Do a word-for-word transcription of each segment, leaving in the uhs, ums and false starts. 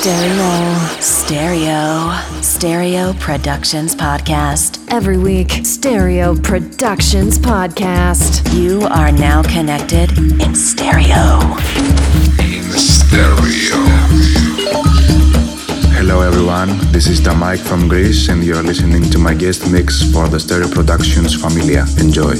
Stereo, Stereo, Stereo Productions Podcast. Every week, Stereo Productions Podcast. You are now connected in stereo. In stereo. Hello everyone, this is Da Mike from Greece and you're listening to my guest mix for the Stereo Productions Familia. Enjoy.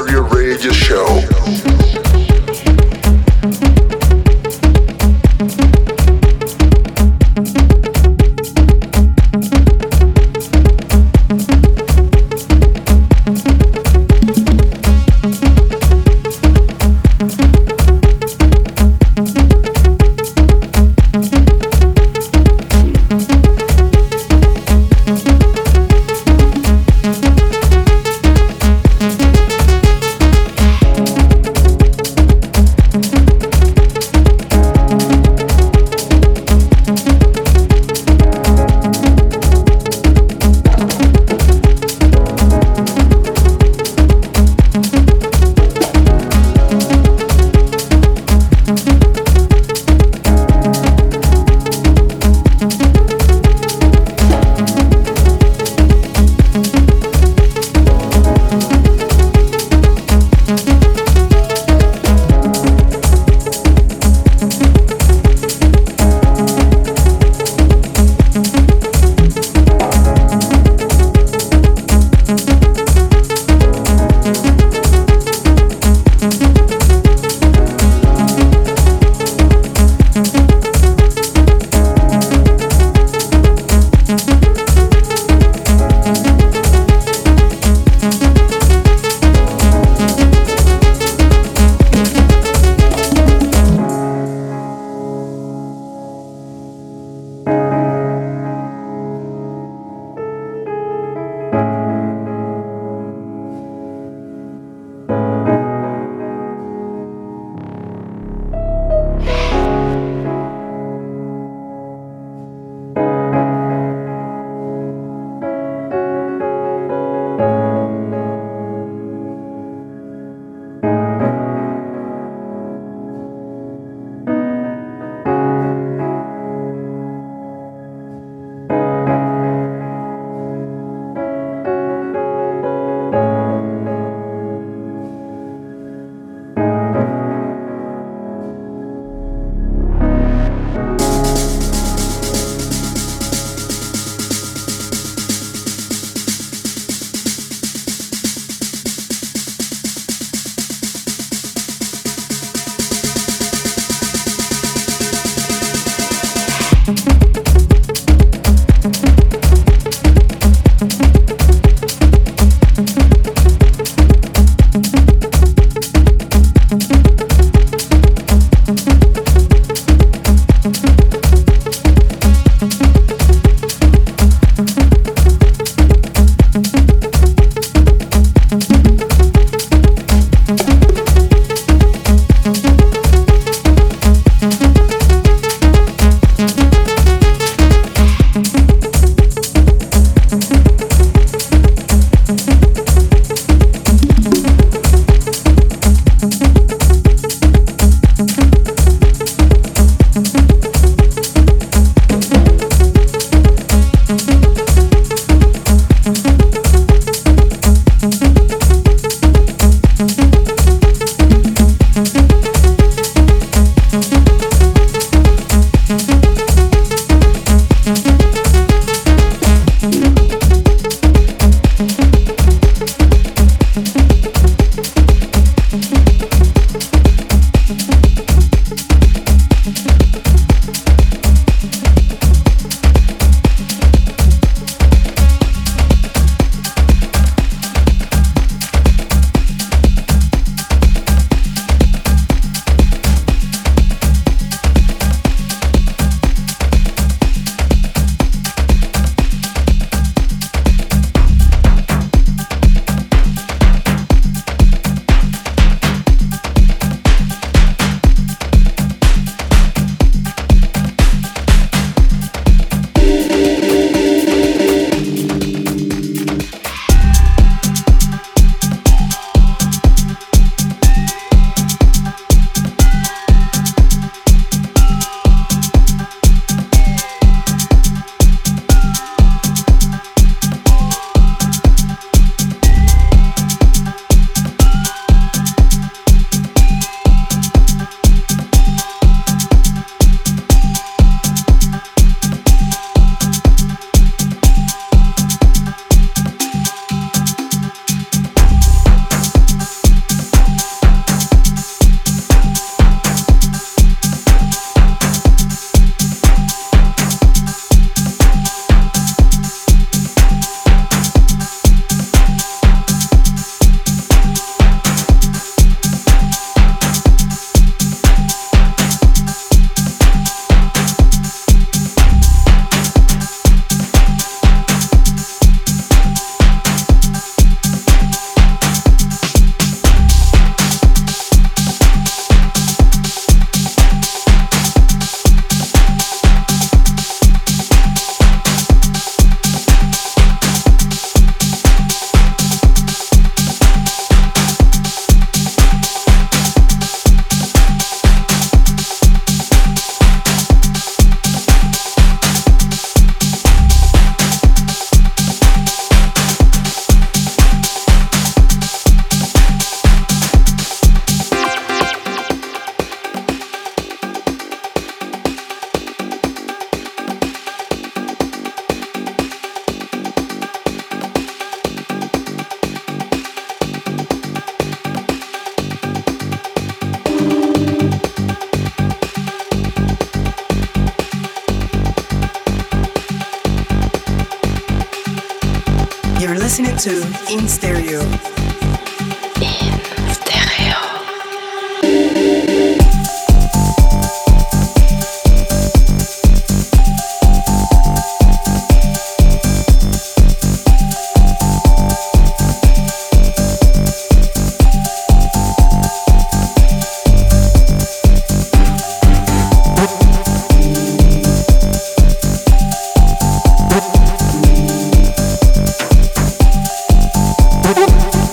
Stereo Radio Show. to In Stereo. We'll be right back.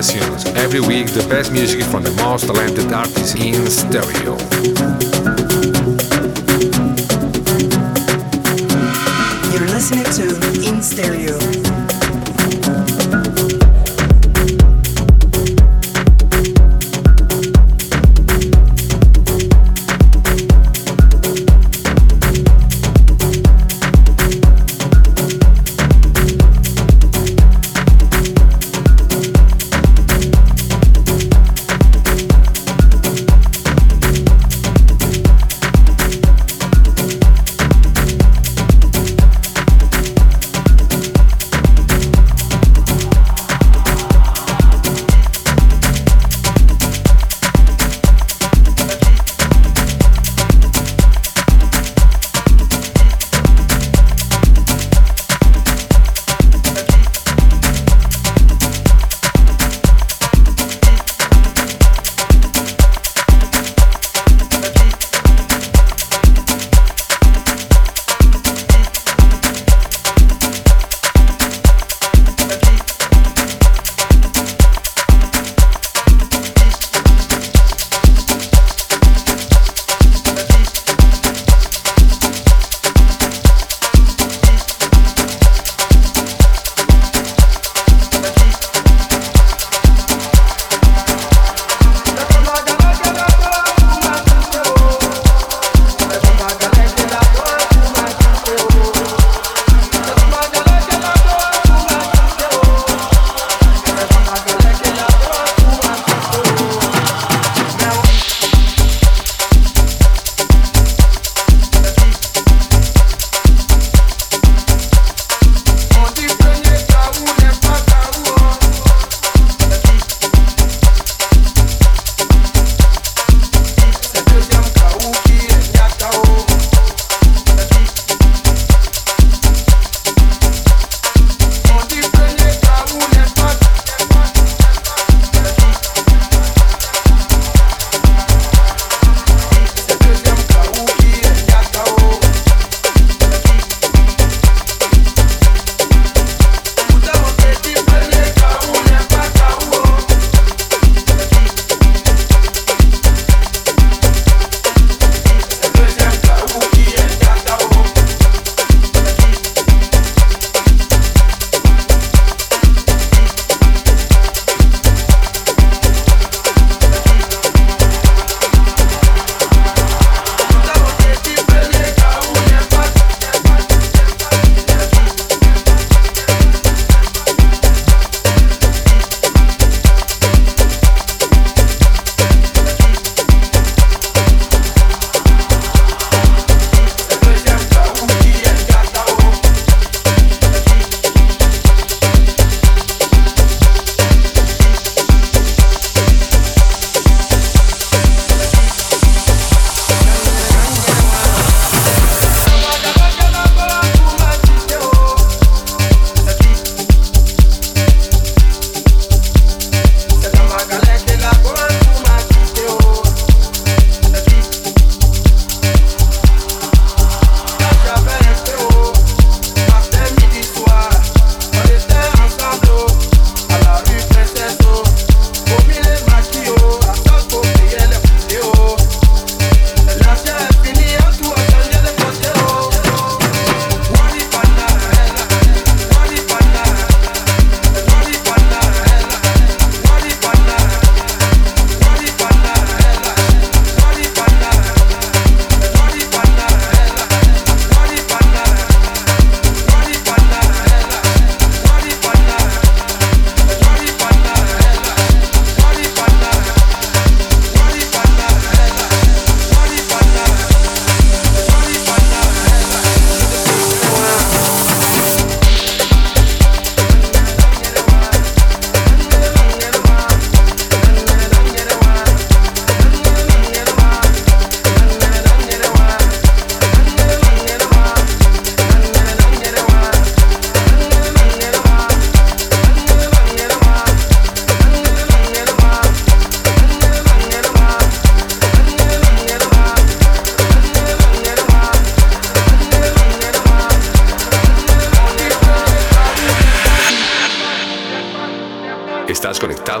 sessions. Every week, the best music from the most talented artists in stereo. You're listening to In Stereo.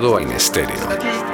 grabado en estéreo. En estéreo. Yeah.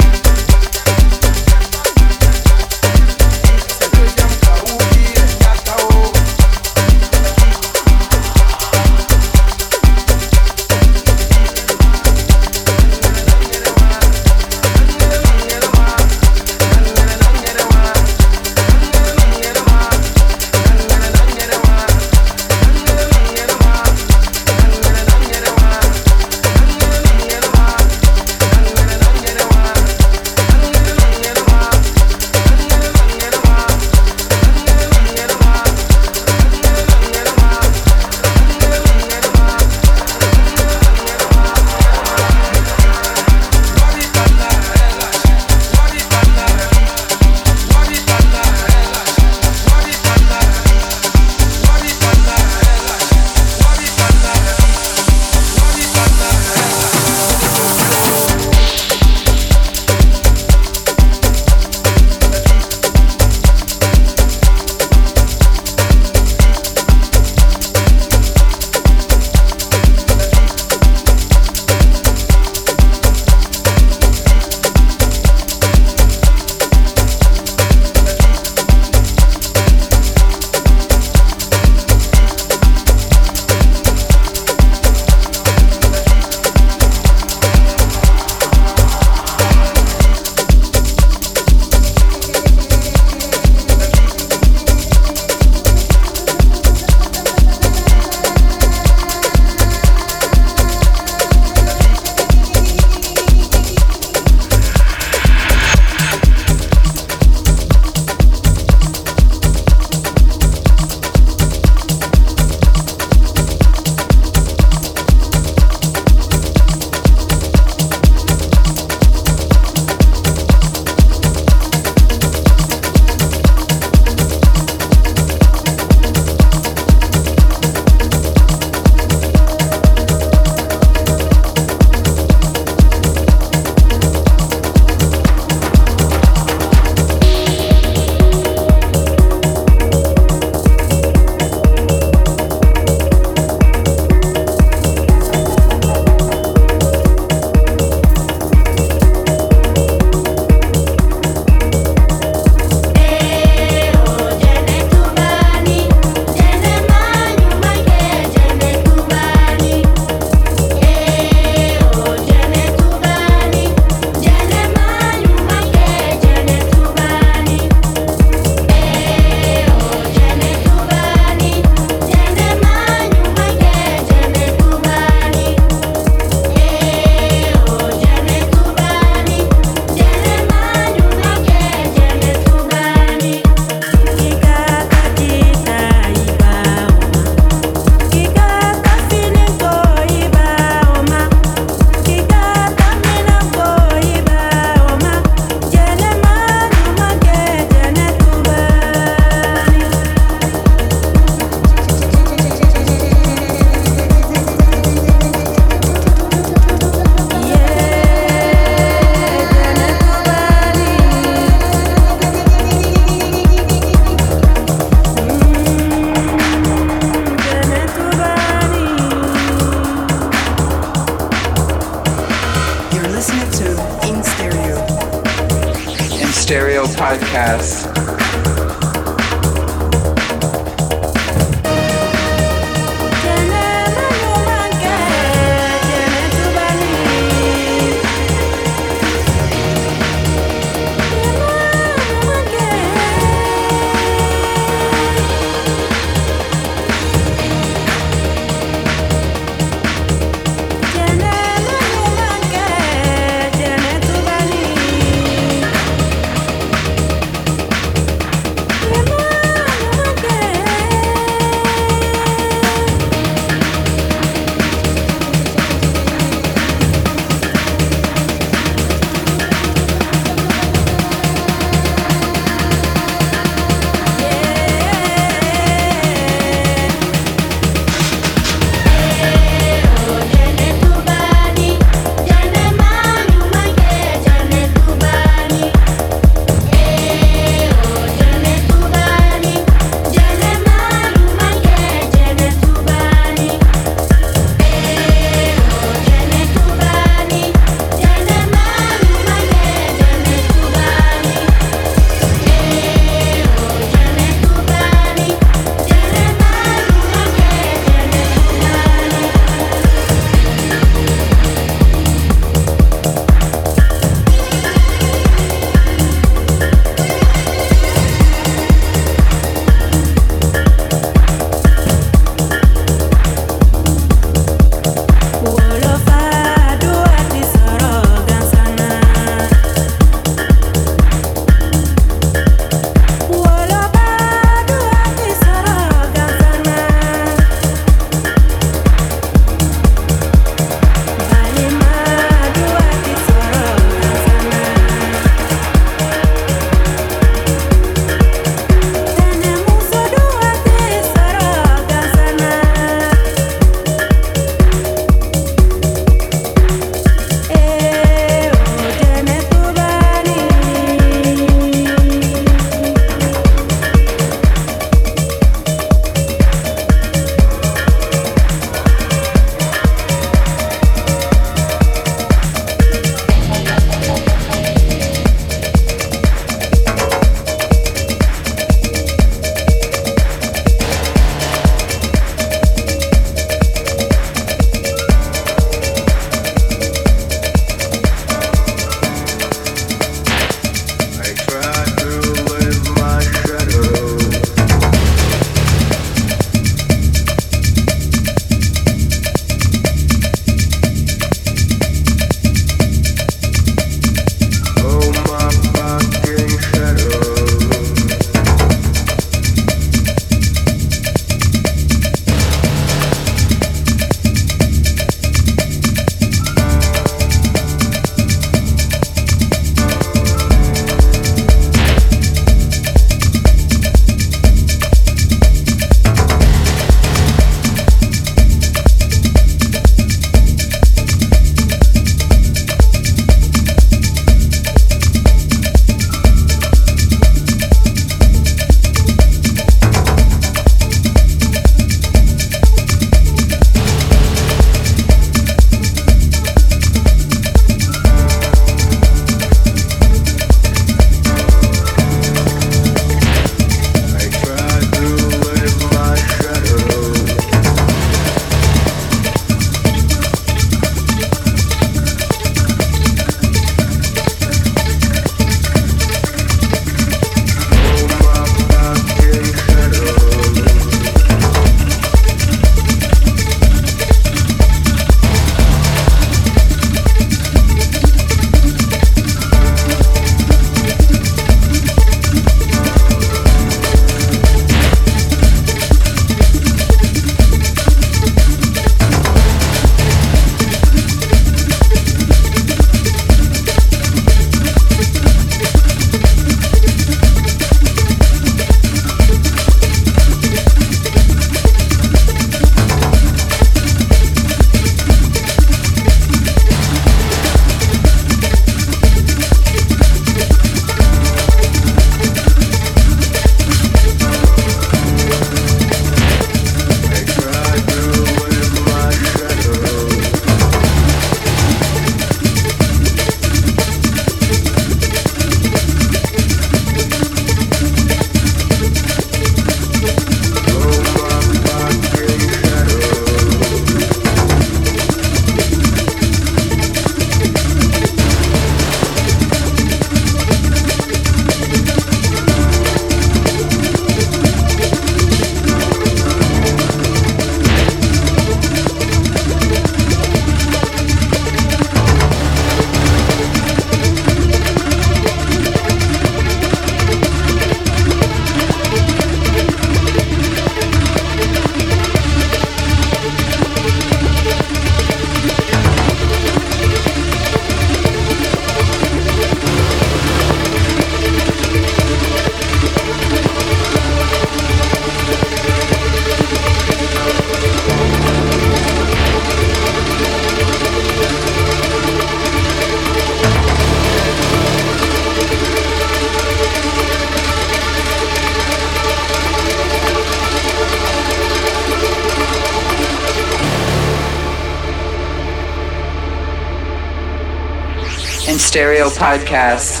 and Stereo Podcasts.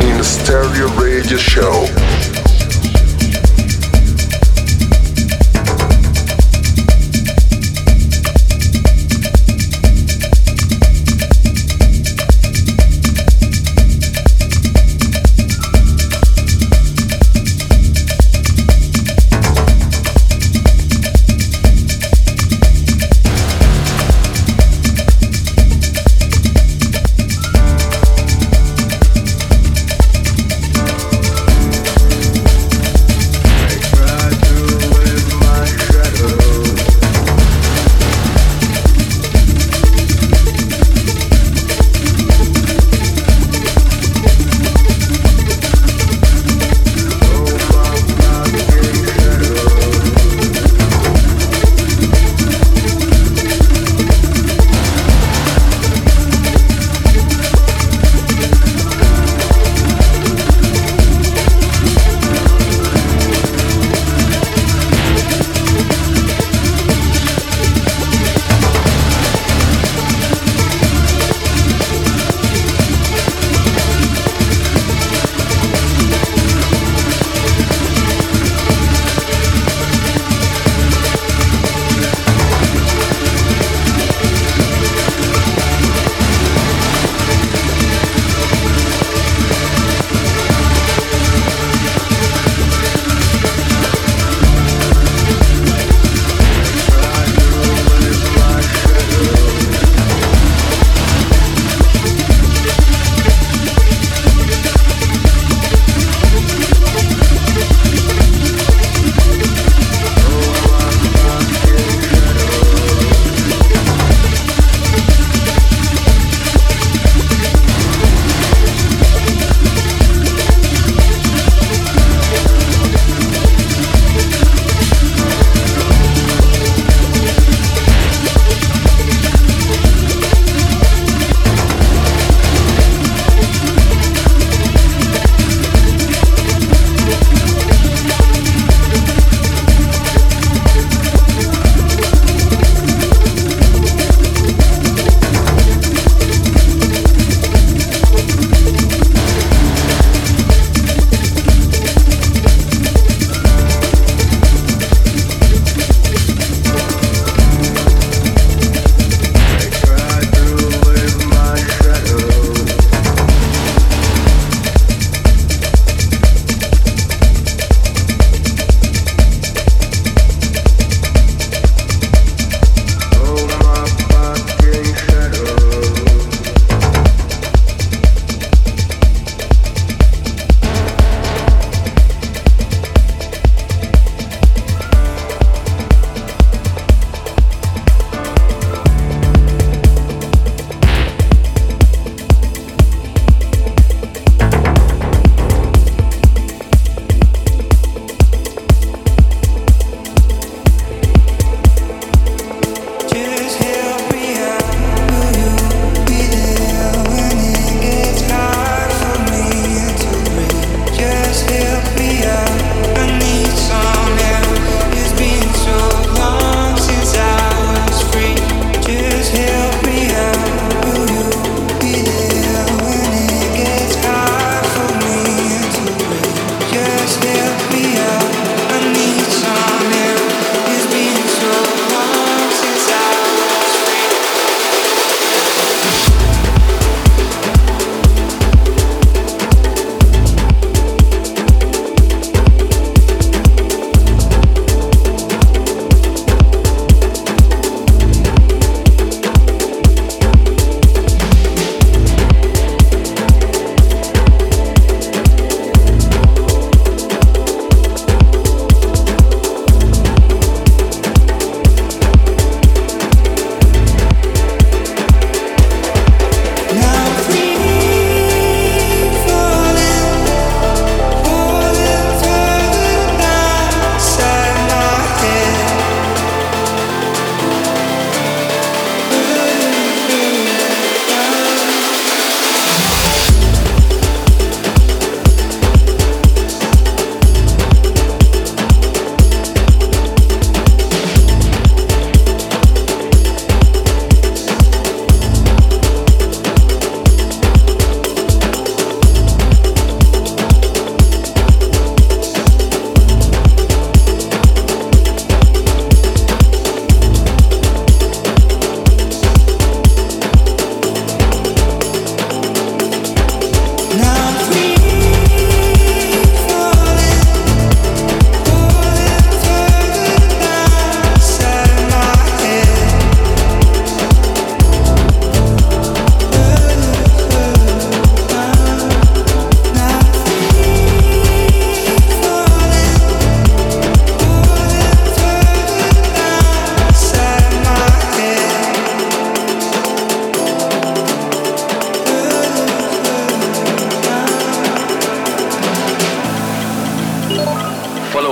In the Stereo Radio Show.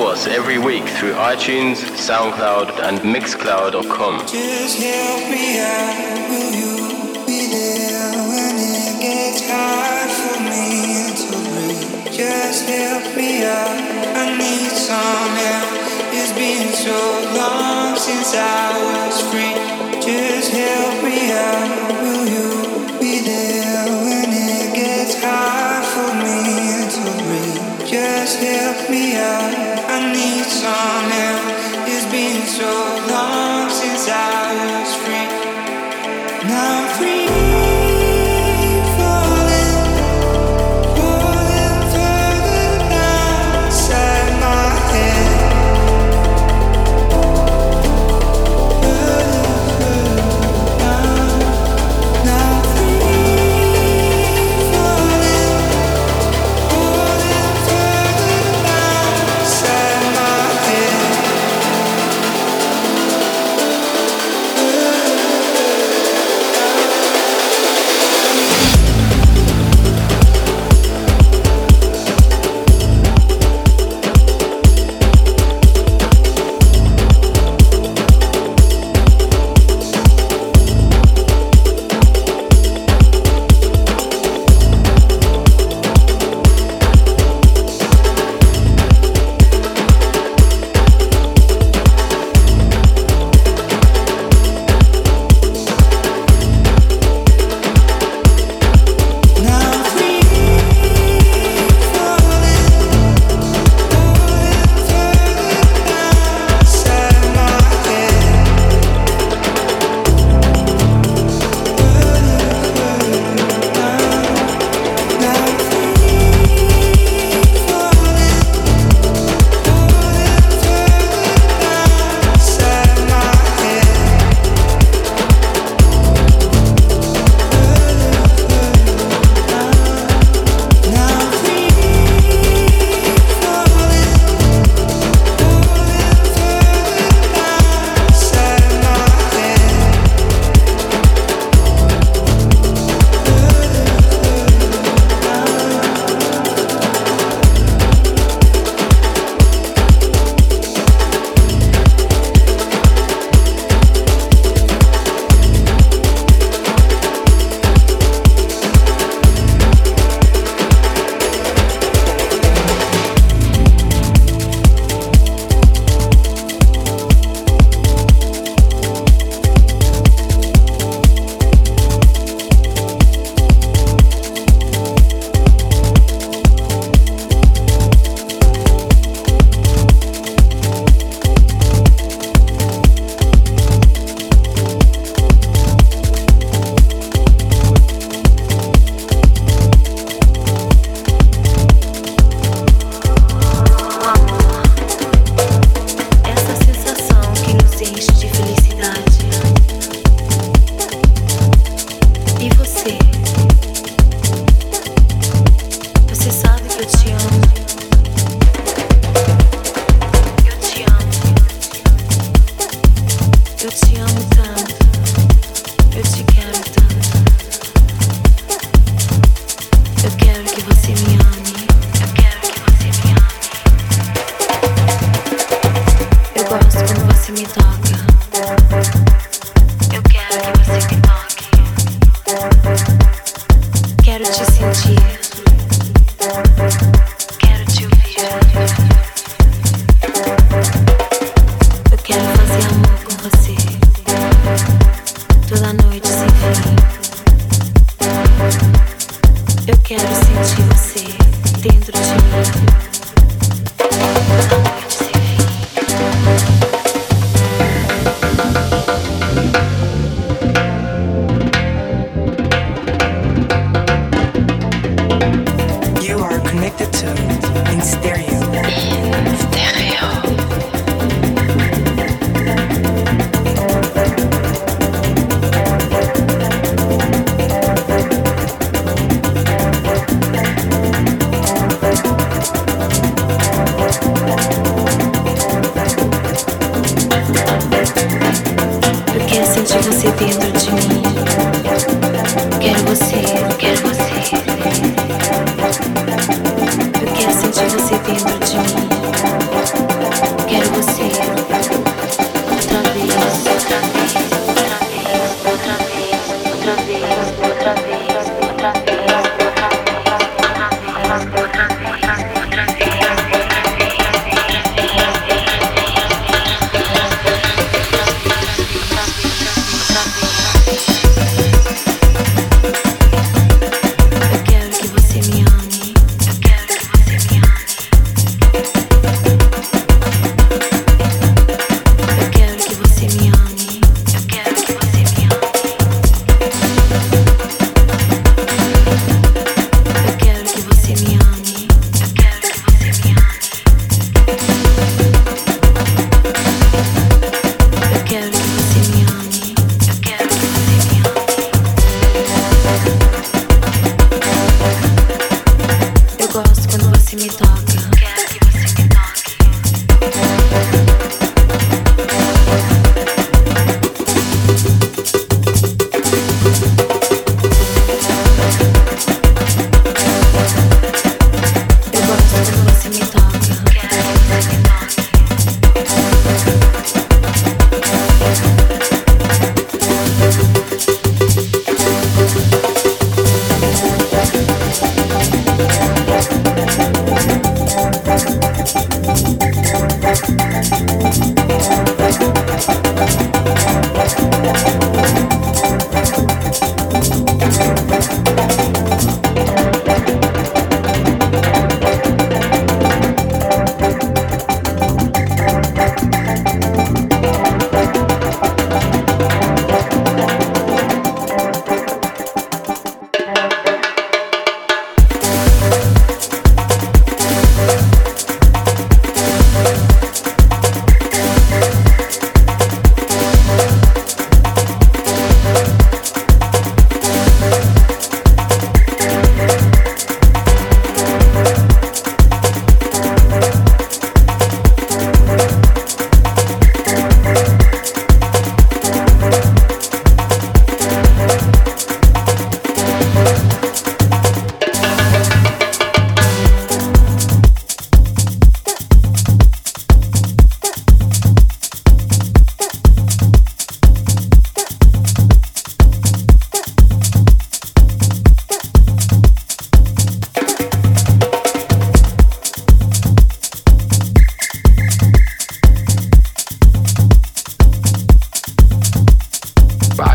follow us every week through iTunes, SoundCloud, and Mixcloud dot com. Just help me out, will you be there when it gets hard for me to breathe? Just help me out, I need some help. It's been so long since I was free. Just help me out, will you be there when it gets hard for me to breathe? Just help me out, I need some help. It's been so long since I was free. Now I'm free. Yeah.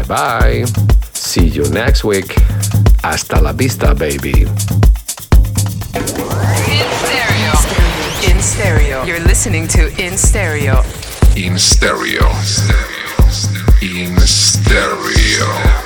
Bye. See you next week. Hasta la vista, baby. In stereo. In stereo. You're listening to In Stereo. In Stereo. In Stereo. In Stereo.